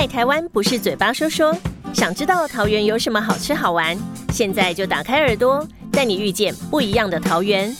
爱台湾不是嘴巴说说，想知道桃园有什么好吃好玩？现在就打开耳朵，带你遇见不一样的桃园。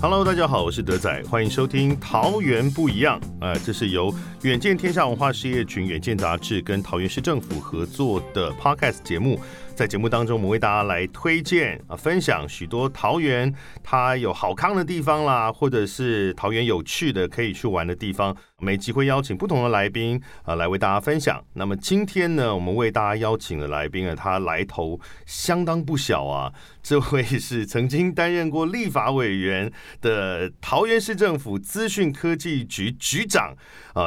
Hello， 大家好，我是德仔，欢迎收听《桃园不一样》。这是由远见天下文化事业群、远见杂志跟桃园市政府合作的 Podcast 节目。在节目当中，我们为大家来推荐分享许多桃园它有好康的地方啦，或者是桃园有趣的可以去玩的地方。每集会邀请不同的来宾来为大家分享。那么今天呢，我们为大家邀请的来宾呢，他来头相当不小啊。这位是曾经担任过立法委员的桃园市政府资讯科技局局长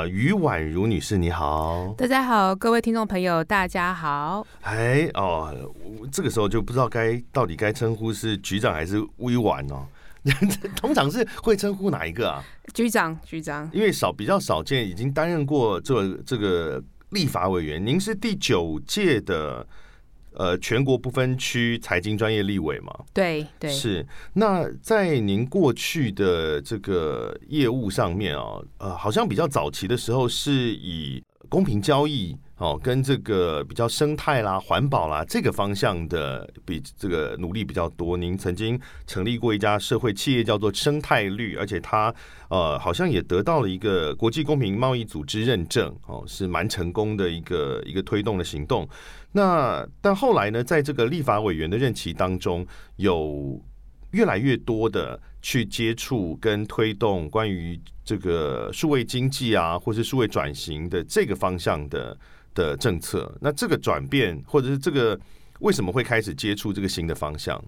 于婉如女士，你好。大家好，各位听众朋友，大家好。哎哦。这个时候就不知道到底该称呼是局长还是委婉哦。通常是会称呼哪一个啊？局长，因为比较少见，已经担任过这个立法委员。您是第9届的全国不分区财经专业立委嘛？对，是。那在您过去的这个业务上面哦，好像比较早期的时候是以公平交易。跟这个比较生态啦、环保啦这个方向的比这个努力比较多。您曾经成立过一家社会企业叫做生态绿，而且它好像也得到了一个国际公平贸易组织认证，是蛮成功的一个推动的行动。那但后来呢，在这个立法委员的任期当中，有越来越多的去接触跟推动关于这个数位经济啊，或是数位转型的这个方向的政策。那这个转变或者是这个为什么会开始接触这个新的方向？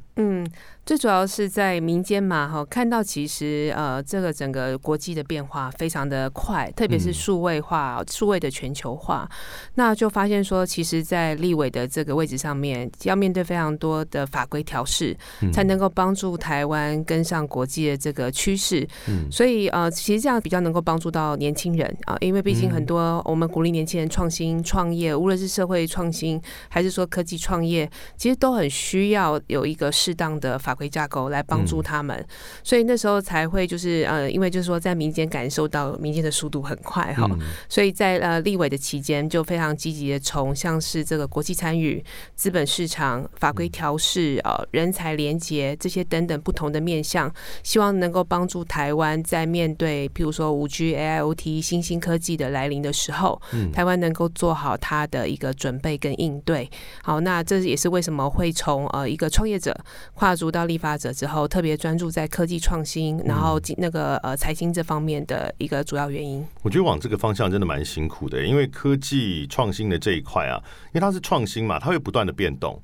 最主要是在民间嘛，看到其实这个整个国际的变化非常的快，特别是数位化、数位的全球化，那就发现说，其实在立委的这个位置上面，要面对非常多的法规调适，才能够帮助台湾跟上国际的这个趋势。所以其实这样比较能够帮助到年轻人啊，因为毕竟很多我们鼓励年轻人创新创业，无论是社会创新还是说科技创业，其实都很需要有一个适当的法规架构来帮助他们，所以那时候才会就是因为就是说在民间感受到民间的速度很快哈，所以在立委的期间就非常积极的从像是这个国际参与、资本市场、法规调适、人才连结这些等等不同的面向，希望能够帮助台湾在面对譬如说 5G、AIoT、新兴科技的来临的时候，台湾能够做好它的一个准备跟应对。好，那这是也是为什么会从一个创业者跨足到立法者之后，特别专注在科技创新，然后那个财经这方面的一个主要原因。我觉得往这个方向真的蛮辛苦的，因为科技创新的这一块啊，因为它是创新嘛，它会不断的变动。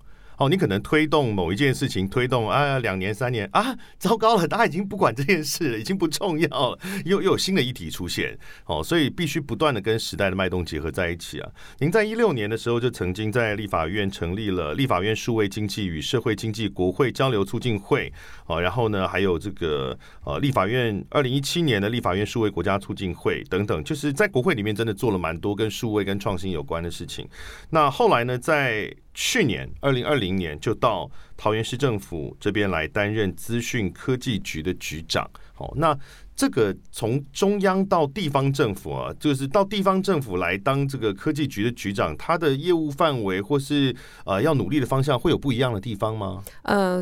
你可能推动某一件事情，推动2年3年啊，糟糕了，大家已经不管这件事了，已经不重要了，又有新的议题出现，所以必须不断的跟时代的脉动结合在一起啊。您在2016年的时候就曾经在立法院成立了立法院数位经济与社会经济国会交流促进会，然后呢还有这个立法院2017年的立法院数位国家促进会等等，就是在国会里面真的做了蛮多跟数位跟创新有关的事情。那后来呢，在去年2020年就到桃园市政府这边来担任资讯科技局的局长。那这个从中央到地方政府啊，就是到地方政府来当这个科技局的局长，他的业务范围或是要努力的方向会有不一样的地方吗？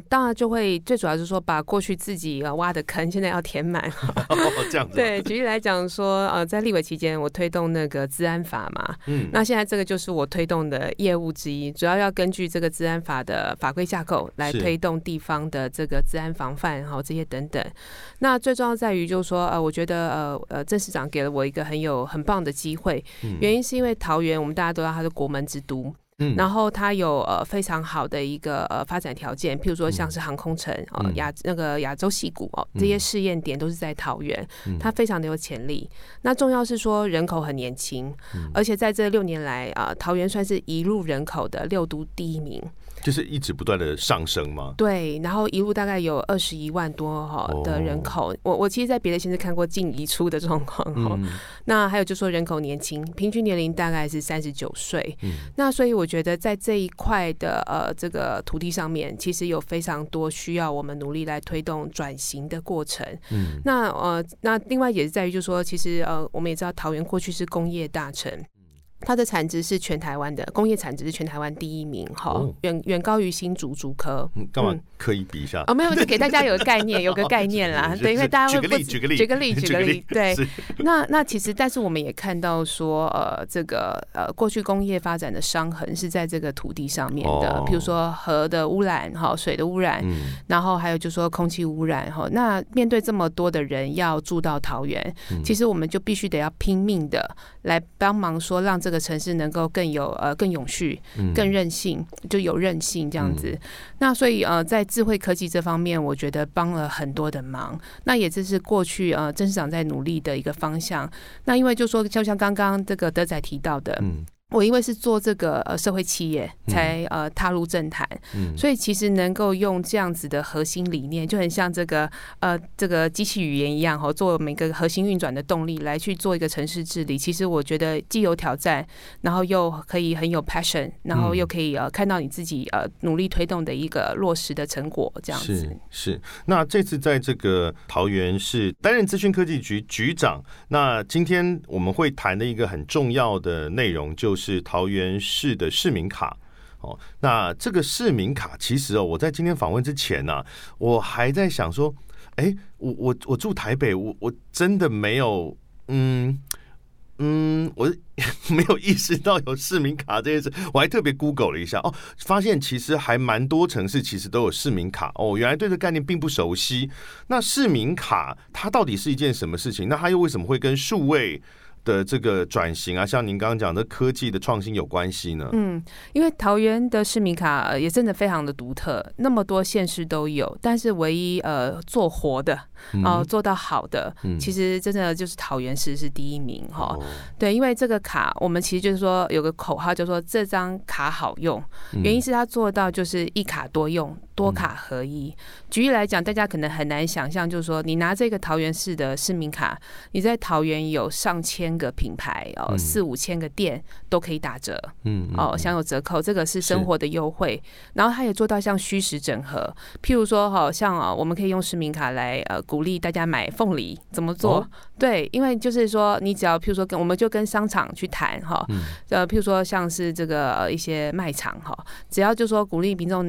当然就会，最主要就是说把过去自己挖的坑现在要填满。这样子。对，举例来讲说在立委期间我推动那个治安法嘛，那现在这个就是我推动的业务之一，主要要根据这个治安法的法规架构来推动地方的这个治安防范这些等等。那最重要在于就是说我觉得郑市长给了我一个很棒的机会，原因是因为桃园我们大家都知道它是国门之都，然后它有非常好的一个发展条件，譬如说像是航空城那个亚洲矽谷这些试验点都是在桃园，它非常的有潜力。那重要是说人口很年轻，而且在这6年来桃园算是移入人口的6都第1名。就是一直不断的上升嘛。对，然后一路大概有21万多的人口。哦、我其实在别的县市看过净移出的状况、嗯、那还有就是说人口年轻，平均年龄大概是39岁、嗯。那所以我觉得在这一块的这个土地上面，其实有非常多需要我们努力来推动转型的过程。嗯、那另外也是在于就是说，其实我们也知道桃园过去是工业大城。它的产值是全台湾的工业产值是全台湾第1名，远高于新竹竹科。干嘛刻意比一下？哦，没有，就给大家有个概念，有个概念啦。对，因为大家会举个例。对，那其实，但是我们也看到说，这个过去工业发展的伤痕是在这个土地上面的，比如说河的污染，水的污染，然后还有就是说空气污染，那面对这么多的人要住到桃园，其实我们就必须得要拼命的来帮忙说让这个城市能够更有更永续、更韧性，就有韧性这样子。嗯、那所以在智慧科技这方面，我觉得帮了很多的忙。那也就是过去郑市长在努力的一个方向。那因为就说，就像刚刚这个德仔提到的。嗯，我因为是做这个社会企业才踏入政坛，所以其实能够用这样子的核心理念，就很像这个机器语言一样，做每个核心运转的动力来去做一个城市治理。其实我觉得既有挑战，然后又可以很有 passion， 然后又可以看到你自己努力推动的一个落实的成果，这样子。是。那这次在这个桃园市担任资讯科技局局长，那今天我们会谈的一个很重要的内容就是桃园市的市民卡。哦，那这个市民卡其实我在今天访问之前呢，我还在想说，哎，我住台北，我真的没有，我没有意识到有市民卡这件事，我还特别 Google 了一下，发现其实还蛮多城市其实都有市民卡。原来对这概念并不熟悉。那市民卡它到底是一件什么事情？那它又为什么会跟数位的这个转型啊，像您刚刚讲的科技的创新有关系呢？因为桃园的市民卡也真的非常的独特，那么多县市都有，但是唯一做活的，做到好的，其实真的就是桃园市是第1名哈。对，因为这个卡，我们其实就是说有个口号，就是说这张卡好用，原因是它做到就是一卡多用，多卡合一。举例来讲，大家可能很难想象，就是说你拿这个桃园市的市民卡，你在桃园有上千个品牌4-5千个店都可以打折，享有折扣，这个是生活的优惠。然后它也做到像虚实整合，譬如说像我们可以用市民卡来鼓励大家买凤梨，怎么做？对，因为就是说你只要譬如说我们就跟商场去谈譬如说像是这个一些卖场只要就说鼓励民众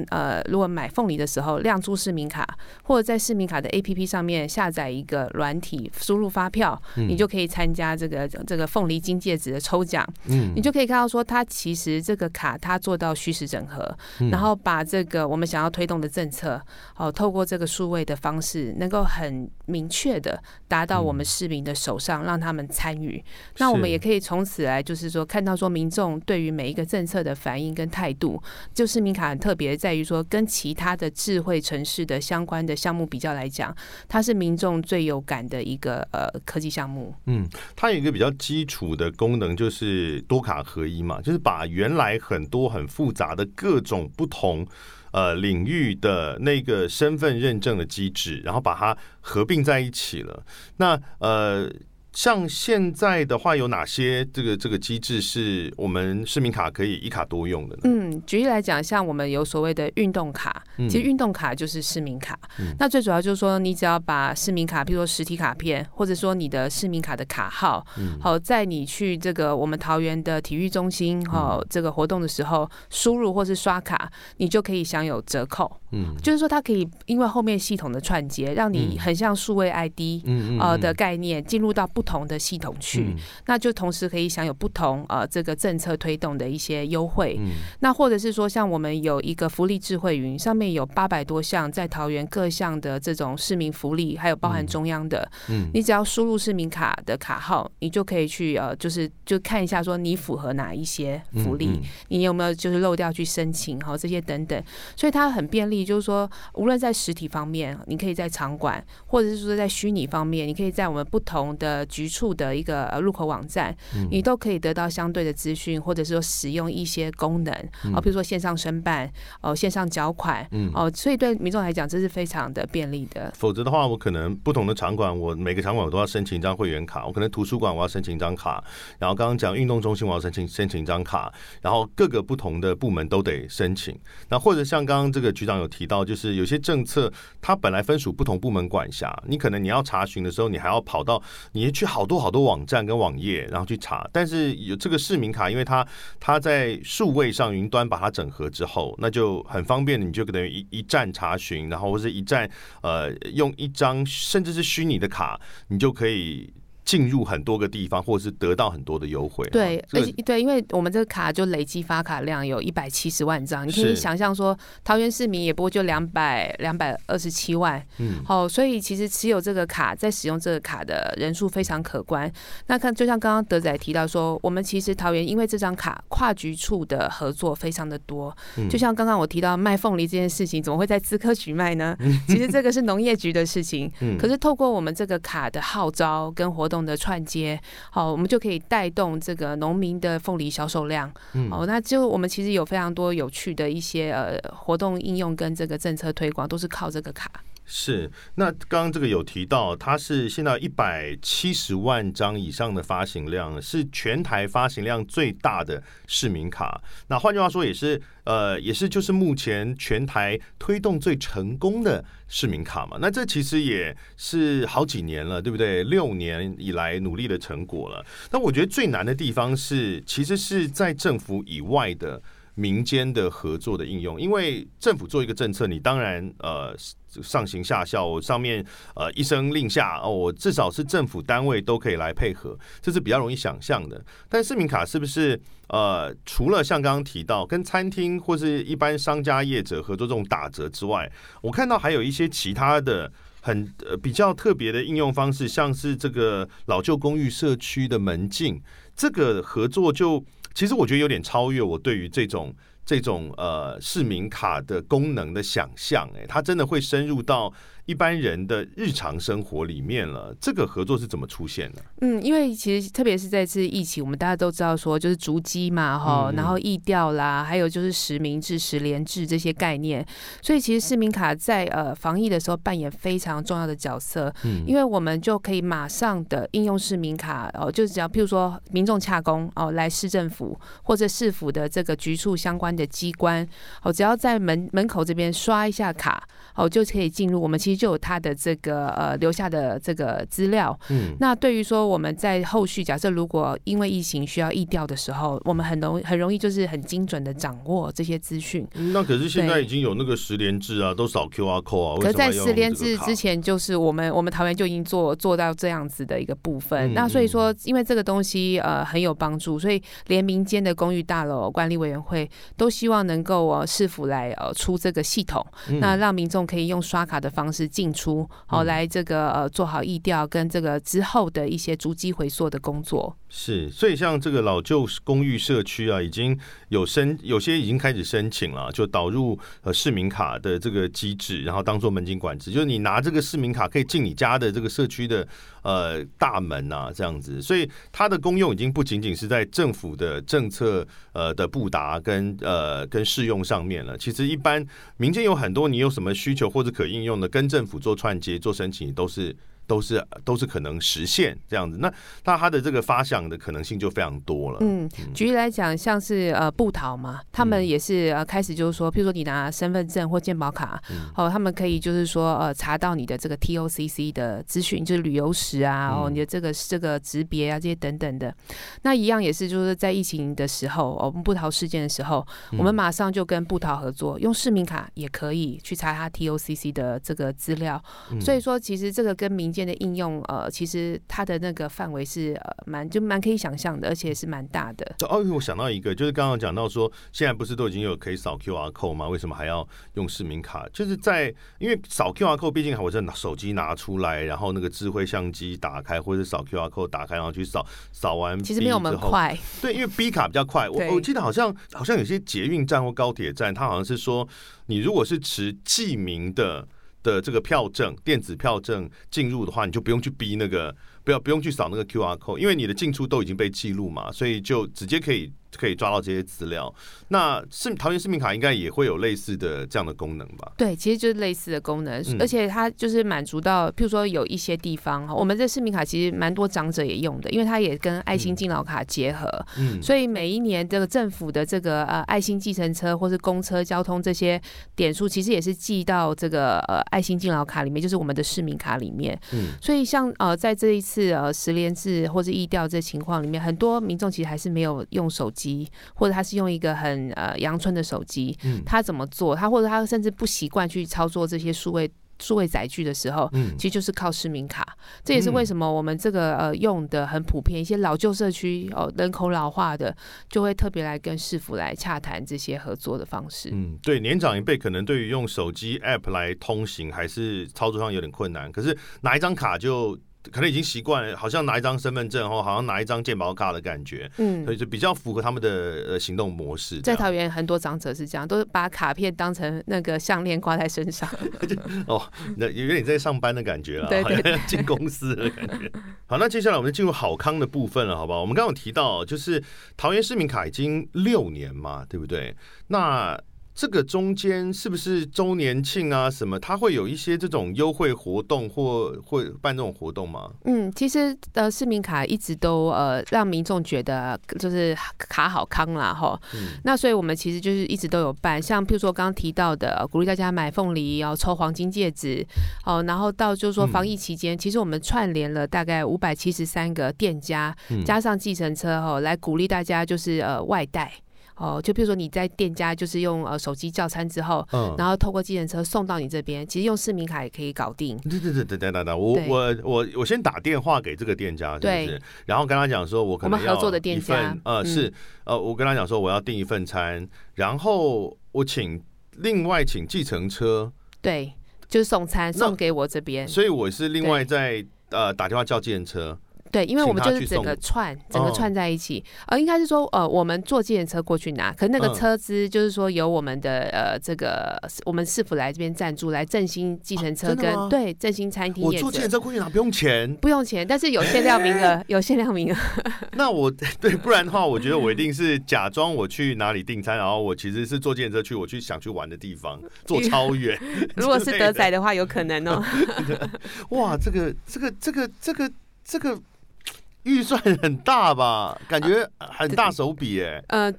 如果买凤梨的时候亮出市民卡，或者在市民卡的 APP 上面下载一个软体，输入发票，你就可以参加这个凤梨金戒指的抽奖，你就可以看到说，它其实这个卡它做到虚实整合，然后把这个我们想要推动的政策，透过这个数位的方式，能够很明确的达到我们市民的手上，让他们参与。那我们也可以从此来就是说看到说民众对于每一个政策的反应跟态度。就市民卡很特别在于说，跟其他的智慧城市的相关的项目比较来讲，它是民众最有感的一个科技项目。它有一个比较基础的功能，就是多卡合一嘛，就是把原来很多很复杂的各种不同领域的那个身份认证的机制，然后把它合并在一起了。那像现在的话，有哪些这个机制是我们市民卡可以一卡多用的呢？举例来讲，像我们有所谓的运动卡，其实运动卡就是市民卡。那最主要就是说，你只要把市民卡，比如说实体卡片，或者说你的市民卡的卡号，在你去这个我们桃园的体育中心这个活动的时候输入或是刷卡，你就可以享有折扣。就是说它可以因为后面系统的串接，让你很像数位 ID 的概念进入到不同的系统去，那就同时可以享有不同这个政策推动的一些优惠。那或者是说，像我们有一个福利智慧云，上面有800多项在桃园各项的这种市民福利，还有包含中央的。你只要输入市民卡的卡号，你就可以去就看一下说你符合哪一些福利，你有没有就是漏掉去申请这些等等。所以它很便利，就是说无论在实体方面，你可以在场馆，或者是说在虚拟方面，你可以在我们不同的局处的一个入口网站，你都可以得到相对的资讯，或者是说使用一些功能，比如说线上申办、线上缴款，所以对民众来讲这是非常的便利的。否则的话，我可能不同的场馆，我每个场馆我都要申请一张会员卡，我可能图书馆我要申请一张卡，然后刚刚讲运动中心我要申请一张卡，然后各个不同的部门都得申请。那或者像刚刚这个局长有提到，就是有些政策它本来分属不同部门管辖，你可能你要查询的时候，你还要跑到你去好多好多网站跟网页然后去查。但是有这个市民卡，因为它在数位上云端把它整合之后，那就很方便，你就等于 一站查询，然后或是一站用一张甚至是虚拟的卡，你就可以进入很多个地方，或者是得到很多的优惠。对，而且对，因为我们这个卡就累积发卡量有170万张，你可以想象说，桃园市民也不过就227万，所以其实持有这个卡，在使用这个卡的人数非常可观。那看，就像刚刚德仔提到说，我们其实桃园因为这张卡跨局处的合作非常的多，就像刚刚我提到卖凤梨这件事情，怎么会在资科局卖呢？其实这个是农业局的事情，可是透过我们这个卡的号召跟活动的串接，我们就可以带动这个农民的凤梨销售量。那就我们其实有非常多有趣的一些活动应用跟这个政策推广，都是靠这个卡。是，那刚刚这个有提到，它是现在170万张以上的发行量，是全台发行量最大的市民卡。那换句话说，也是就是目前全台推动最成功的市民卡嘛。那这其实也是好几年了，对不对？6年以来努力的成果了。那我觉得最难的地方是，其实是在政府以外的民间的合作的应用，因为政府做一个政策，你当然上行下效，我上面一声令下，我至少是政府单位都可以来配合，这是比较容易想象的。但市民卡是不是除了像刚刚提到跟餐厅或是一般商家业者合作这种打折之外，我看到还有一些其他的很比较特别的应用方式，像是这个老旧公寓社区的门禁，这个合作就其实我觉得有点超越我对于这种市民卡的功能的想象，它真的会深入到一般人的日常生活里面了。这个合作是怎么出现的？因为其实特别是在这疫情，我们大家都知道说就是逐机嘛然后疫调啦，还有就是实名制、实联制这些概念，所以其实市民卡在防疫的时候扮演非常重要的角色，因为我们就可以马上的应用市民卡就是只要譬如说民众洽公来市政府或者市府的这个局处相关的机关只要在门口这边刷一下卡就可以进入，我们其实就有他的这个留下的这个资料。那对于说我们在后续假设如果因为疫情需要疫调的时候，我们很容易就是很精准的掌握这些资讯。那可是现在已经有那个实联制啊，都扫 QR code 啊。可是在实联制之前，就是我们桃园就已经做到这样子的一个部分。那所以说，因为这个东西很有帮助，所以连民间的公寓大楼管理委员会都希望能够市府来出这个系统，那让民众可以用刷卡的方式进出，来这个做好疫调跟这个之后的一些逐机回溯的工作。是，所以像这个老旧公寓社区啊，已经有些已经开始申请了，就导入市民卡的这个机制，然后当做门禁管制，就是你拿这个市民卡可以进你家的这个社区的大门啊，这样子。所以它的功用已经不仅仅是在政府的政策的布达跟适用上面了，其实一般民间有很多，你有什么需求或者可应用的，跟政府做串接、做申请都是可能实现这样子，那它的这个发想的可能性就非常多了。举例来讲，像是布桃嘛，他们也是开始就是说，譬如说你拿身份证或健保卡，他们可以就是说查到你的这个 TOCC 的资讯，就是旅游史啊，你的这个职别啊这些等等的。那一样也是就是在疫情的时候，我们布桃事件的时候，我们马上就跟布桃合作，用市民卡也可以去查他 TOCC 的这个资料。所以说，其实这个跟民间的应用其实它的那个范围是蛮可以想象的，而且是蛮大的。我想到一个，就是刚刚讲到说，现在不是都已经有可以扫 QR code 吗？为什么还要用市民卡？就是因为扫 QR code 毕竟我是手机拿出来，然后那个智慧相机打开，或者扫 QR code 打开，然后去扫完。其实没有我们快，对，因为 B 卡比较快。我记得好像有些捷运站或高铁站，它好像是说，你如果是持记名的这个票证、电子票证进入的话，你就不用去逼那个不用去扫那个 QR code， 因为你的进出都已经被记录嘛，所以就直接可以抓到这些资料。那桃园市民卡应该也会有类似的这样的功能吧？对，其实就是类似的功能，而且它就是满足到，譬如说有一些地方，我们这市民卡其实蛮多长者也用的，因为它也跟爱心敬老卡结合，所以每一年这个政府的这个爱心计程车或是公车交通这些点数，其实也是记到这个爱心敬老卡里面，就是我们的市民卡里面。所以像在这一次实联制或是疫调这情况里面，很多民众其实还是没有用手机。或者他是用一个很阳春的手机，他怎么做？他或者他甚至不习惯去操作这些数位载具的时候，其实就是靠市民卡。这也是为什么我们这个用的很普遍，一些老旧社区人口老化的，就会特别来跟市府来洽谈这些合作的方式。对，年长一辈可能对于用手机 App 来通行还是操作上有点困难，可是拿一张卡就。可能已经习惯了，好像拿一张身份证好像拿一张健保卡的感觉，所以就比较符合他们的行动模式。在桃园很多长者是这样，都把卡片当成那个项链挂在身上有点在上班的感觉啦，对对对，好像进公司的感觉。好，那接下来我们进入好康的部分了，好不好？我们刚刚有提到，就是桃园市民卡已经6年嘛，对不对？那这个中间是不是周年庆啊什么，它会有一些这种优惠活动或会办这种活动吗？其实市民卡一直都让民众觉得就是卡好康啦吼，那所以我们其实就是一直都有办，像譬如说刚刚提到的鼓励大家买凤梨，抽黄金戒指，然后到就是说防疫期间，其实我们串联了大概573个店家，加上计程车来鼓励大家就是外带。就比如说你在店家就是用手机叫餐之后，然后透过计程车送到你这边，其实用市民卡也可以搞定。对，我先打电话给这个店家，是不是？然后跟他讲说，我可能要一份，我们合作的店家，我跟他讲说我要订一份餐，然后我另外请计程车，对，就是送餐送给我这边，所以我是另外在打电话叫计程车。对，因为我们就是整个串在一起，应该是说我们坐计程车过去拿，可是那个车资就是说由我们的这个我们市府来这边赞助，来振兴计程车跟对振兴餐厅业者。我坐计程车过去拿不用钱，但是有限量名额，那我对，不然的话，我觉得我一定是假装我去哪里订餐，然后我其实是坐计程车去我去想去玩的地方，坐超远。如果是德仔的话，有可能哦。哇，这个。预算很大吧，感觉很大手笔。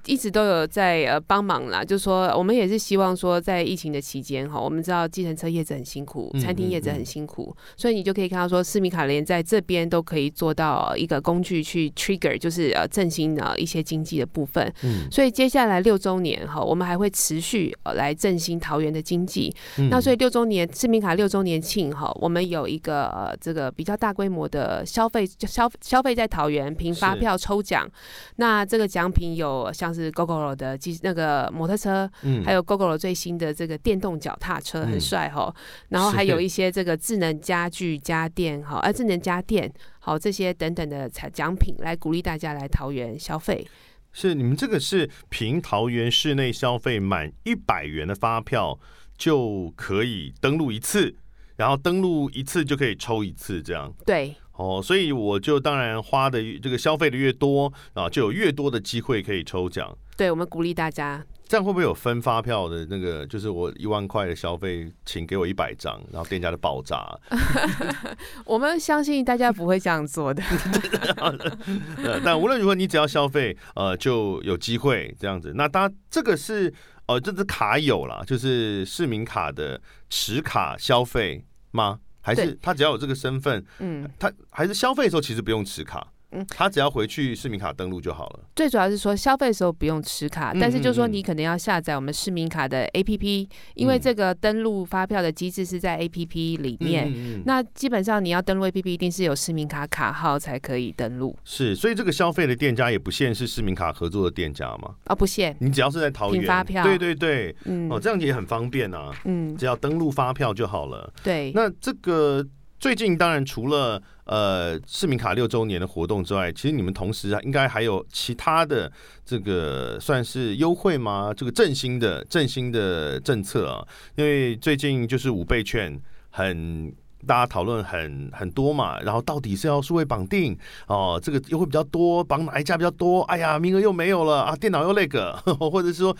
一直都有在帮忙啦，就是说我们也是希望说在疫情的期间我们知道计程车业者很辛苦，餐厅业者很辛苦，所以你就可以看到说市民卡连在这边都可以做到一个工具去 trigger， 就是振兴一些经济的部分。所以接下来6周年我们还会持续来振兴桃园的经济。那所以6周年市民卡6周年庆我们有一个这个比较大规模的消费在桃园凭发票抽奖，那这个奖品有像是 Gogoro 的那个摩托车，还有 Gogoro 最新的这个电动脚踏车，很帅然后还有一些这个智能家具家电智能家电这些等等的奖品，来鼓励大家来桃园消费。是，你们这个是凭桃园市内消费满100元的发票就可以登录一次，然后登录一次就可以抽一次，这样对。所以我就当然花的这个消费的越多就有越多的机会可以抽奖。对，我们鼓励大家。这样会不会有分发票的那个？就是我1万块的消费，请给我100张，然后店家就爆炸。我们相信大家不会这样做的。但无论如何，你只要消费，就有机会这样子。那大家这个是这是卡友啦，就是市民卡的持卡消费吗？还是他只要有这个身份，他还是消费的时候其实不用持卡，他只要回去市民卡登录就好了。最主要是说消费的时候不用持卡，但是就是说你可能要下载我们市民卡的 APP，因为这个登录发票的机制是在 APP 里面，那基本上你要登录 APP 一定是有市民卡卡号才可以登录。是，所以这个消费的店家也不限是市民卡合作的店家吗？不限，你只要是在桃园凭发票，对，这样也很方便啊，只要登录发票就好了。对，那这个最近当然除了市民卡6周年的活动之外，其实你们同时应该还有其他的这个算是优惠吗？这个振兴的政策啊，因为最近就是5倍券很大家讨论很多嘛，然后到底是要数位绑定哦，这个优惠比较多，绑哪一家比较多？哎呀，名额又没有了啊，电脑又那个，或者是说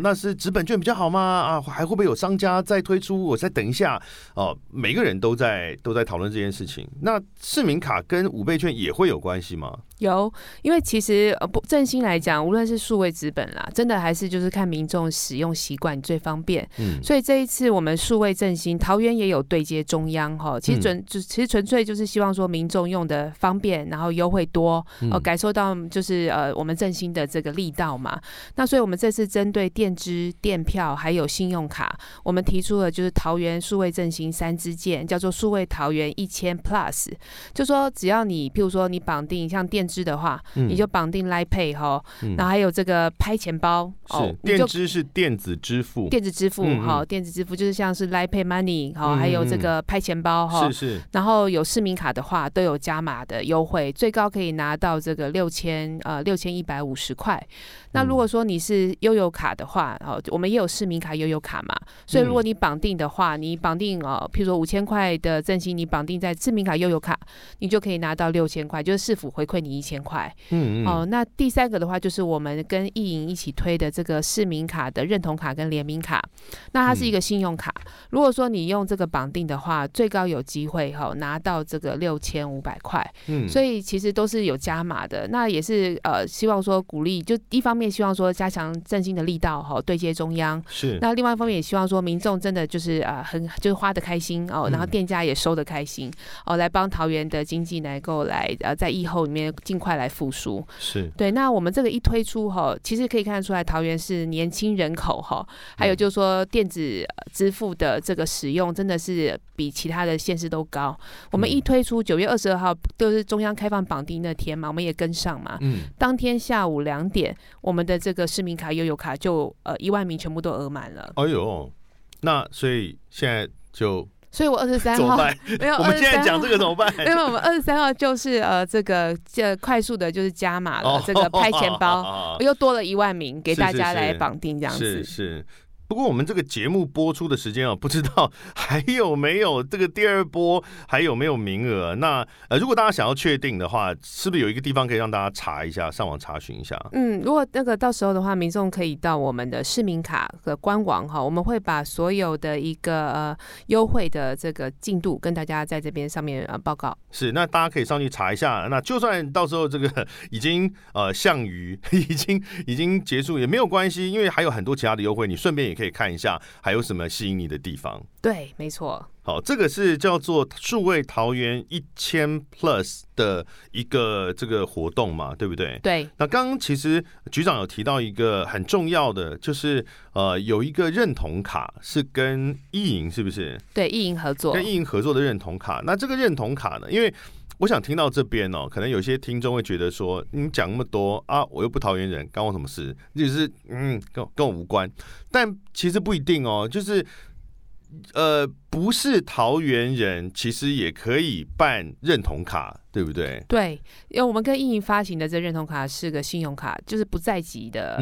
那是纸本券比较好吗？啊，还会不会有商家再推出？我再等一下哦。每个人都在讨论这件事情。那市民卡跟五倍券也会有关系吗？有，因为其实振兴来讲，无论是数位纸本啦，真的还是就是看民众使用习惯最方便。所以这一次我们数位振兴，桃园也有对接中央哈，其实纯粹就是希望说民众用的方便，然后优惠多，感受到就是我们振兴的这个力道嘛。那所以我们这次针对电支、电票还有信用卡，我们提出了就是桃园数位振兴三支箭，叫做数位桃园1000+，就说只要你譬如说你绑定像电支的话，你就绑定 LitePay 哈，然后还有这个拍钱包哦，电支是电子支付，电子支付就是像是 LitePay Money 哈，还有这个拍钱包哈，是，然后有市民卡的话都有加码的优惠，最高可以拿到这个6150块。那如果说你是悠游卡的话，我们也有市民卡、悠游卡嘛，所以如果你绑定的话，你绑定譬如说5000块的振兴，你绑定在市民卡、悠游卡，你就可以拿到6000块，就是市府回馈你1000块。那第三个的话就是我们跟艺营一起推的这个市民卡的认同卡跟联名卡，那它是一个信用卡，如果说你用这个绑定的话，最高有机会拿到这个6500块。所以其实都是有加码的，那也是希望说鼓励，就一方面希望说加强振兴的力道对接中央，是，那另外一方面也希望说民众真的就是就是花得开心然后店家也收得开心来帮桃园的经济能够来在疫后里面尽快来复苏。是，对，那我们这个一推出其实可以看得出来桃园是年轻人口还有就是说电子支付的这个使用真的是比其他的县市都高。我们一推出9月22号就是中央开放绑定那天嘛，我们也跟上嘛，当天下午2点我们的这个市民卡、悠游卡就1万名全部都额满了。哎呦，那所以现在就。所以我23号没有，我们现在讲这个怎么办？因为我们23号就是这个快速的就是加码了这个拍钱包，又多了1万名给大家来绑定这样子。是。不过我们这个节目播出的时间不知道还有没有这个第二波，还有没有名额？那如果大家想要确定的话，是不是有一个地方可以让大家查一下，上网查询一下？如果那个到时候的话，民众可以到我们的市民卡的官网我们会把所有的一个优惠的这个进度跟大家在这边上面报告。是，那大家可以上去查一下。那就算到时候这个已经项羽已经结束也没有关系，因为还有很多其他的优惠，你顺便也可以看一下还有什么吸引你的地方。对，没错。好，这个是叫做数位桃园1000+ 的一个这个活动嘛，对不对？对。那刚刚其实局长有提到一个很重要的，就是有一个认同卡是跟艺营，是不是？对，艺营合作，跟艺营合作的认同卡。那这个认同卡呢，因为我想听到这边可能有些听众会觉得说，你讲那么多啊，我又不桃园人，干我什么事？就是跟我无关。但其实不一定就是不是桃园人其实也可以办认同卡，对不对？对，因为我们跟艺营发行的这认同卡是个信用卡，就是不在籍的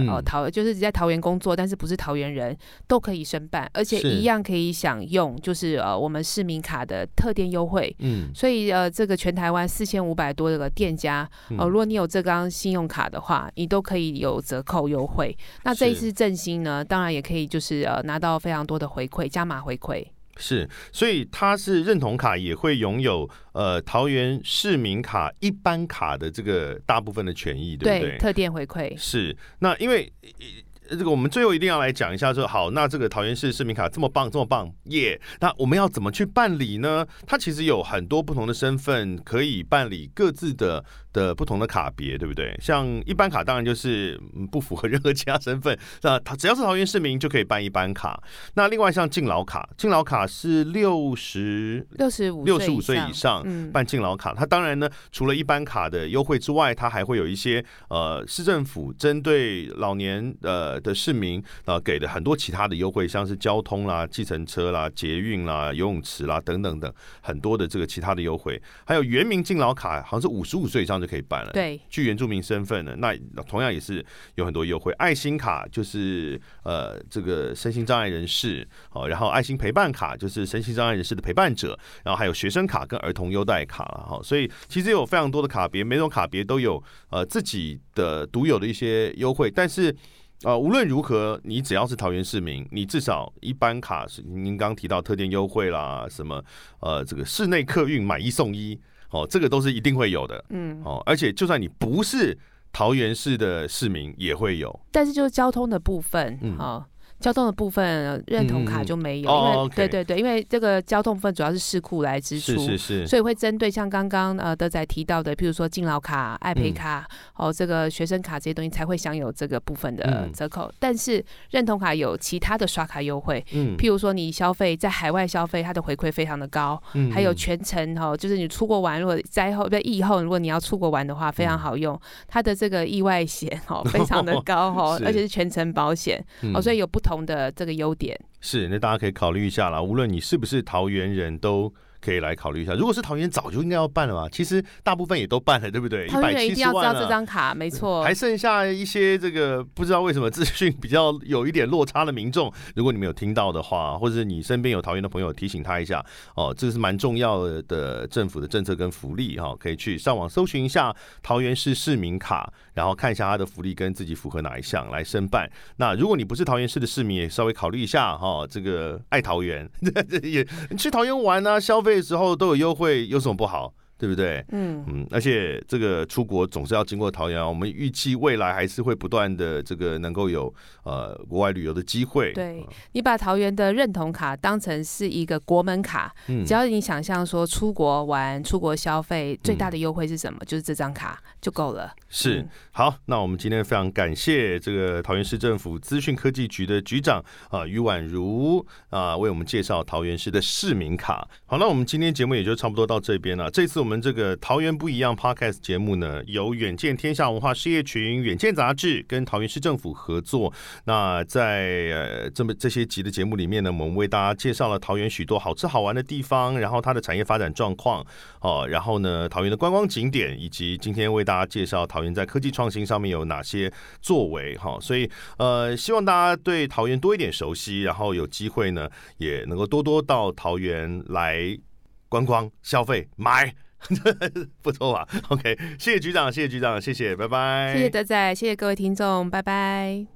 就是在桃园工作但是不是桃园人都可以申办，而且一样可以享用就是我们市民卡的特定优惠。所以这个全台湾4500多个店家如果你有这张信用卡的话，你都可以有折扣优惠。那这一次振兴呢，当然也可以就是拿到非常多的回馈，加码回馈。是，所以它是认同卡也会拥有桃园市民卡一般卡的这个大部分的权益，对不对？对，特点回馈。是，那因为这个我们最后一定要来讲一下说，好，那这个桃园市市民卡这么棒，这么棒耶，那我们要怎么去办理呢？它其实有很多不同的身份可以办理各自的不同的卡别，对不对？像一般卡当然就是不符合任何其他身份，那只要是桃园市民就可以办一般卡。那另外像敬老卡，敬老卡是65岁以上办敬老卡，它当然呢除了一般卡的优惠之外，它还会有一些市政府针对老年的市民给了很多其他的优惠，像是交通啦、计程车啦、捷运啦、游泳池啦等等等很多的这个其他的优惠。还有原民敬老卡，好像是55岁以上就可以办了，对，具原住民身份了，那同样也是有很多优惠。爱心卡就是这个身心障碍人士，好，然后爱心陪伴卡就是身心障碍人士的陪伴者，然后还有学生卡跟儿童优待卡啦，所以其实有非常多的卡别，每种卡别都有自己的独有的一些优惠，但是无论如何，你只要是桃园市民，你至少一般卡，您刚提到特定优惠啦，什么这个室内客运买一送一，哦，这个都是一定会有的，嗯，哦，而且就算你不是桃园市的市民也会有。但是就是交通的部分，哦，交通的部分认同卡就没有，因为对对对，因为这个交通部分主要是市库来支出，是是是，所以会针对像刚刚德仔提到的，譬如说敬老卡、爱陪卡，这个学生卡这些东西才会享有这个部分的折扣。但是认同卡有其他的刷卡优惠，譬如说你消费在海外消费，它的回馈非常的高，还有全程就是你出国玩，如果灾后疫后如果你要出国玩的话，非常好用，它的这个意外险非常的高而且是全程保险所以有不同的这个优点。是，那大家可以考虑一下啦，无论你是不是桃园人都可以来考虑一下。如果是桃园早就应该要办了嘛，其实大部分也都办了，对不对？桃园人一定要知道这张卡，没错。还剩下一些这个不知道为什么资讯比较有一点落差的民众，如果你们有听到的话，或者你身边有桃园的朋友，提醒他一下哦，这是蛮重要的政府的政策跟福利哈，可以去上网搜寻一下桃园市市民卡，然后看一下它的福利跟自己符合哪一项来申办。那如果你不是桃园市的市民，也稍微考虑一下哈，这个爱桃园，也去桃园玩啊，消费的时候都有优惠，有什么不好，对不对？而且这个出国总是要经过桃园，我们预计未来还是会不断的这个能够有国外旅游的机会。对，你把桃园的认同卡当成是一个国门卡，只要你想象说出国玩、出国消费，最大的优惠是什么？就是这张卡就够了。是，好，那我们今天非常感谢这个桃园市政府资讯科技局的局长于婉如为我们介绍桃园市的市民卡。好，那我们今天节目也就差不多到这边了。这次我们这个桃园不一样 Podcast 节目呢，由远见天下文化事业群、远见杂志跟桃园市政府合作。那在这些集的节目里面呢，我们为大家介绍了桃园许多好吃好玩的地方，然后它的产业发展状况，然后呢，桃园的观光景点，以及今天为大家介绍桃园在科技创新上面有哪些作为哈。所以希望大家对桃园多一点熟悉，然后有机会呢，也能够多多到桃园来观光、消费、买。不错吧？OK， 谢谢局长，谢谢局长，谢谢，拜拜。谢谢德仔，谢谢各位听众，拜拜。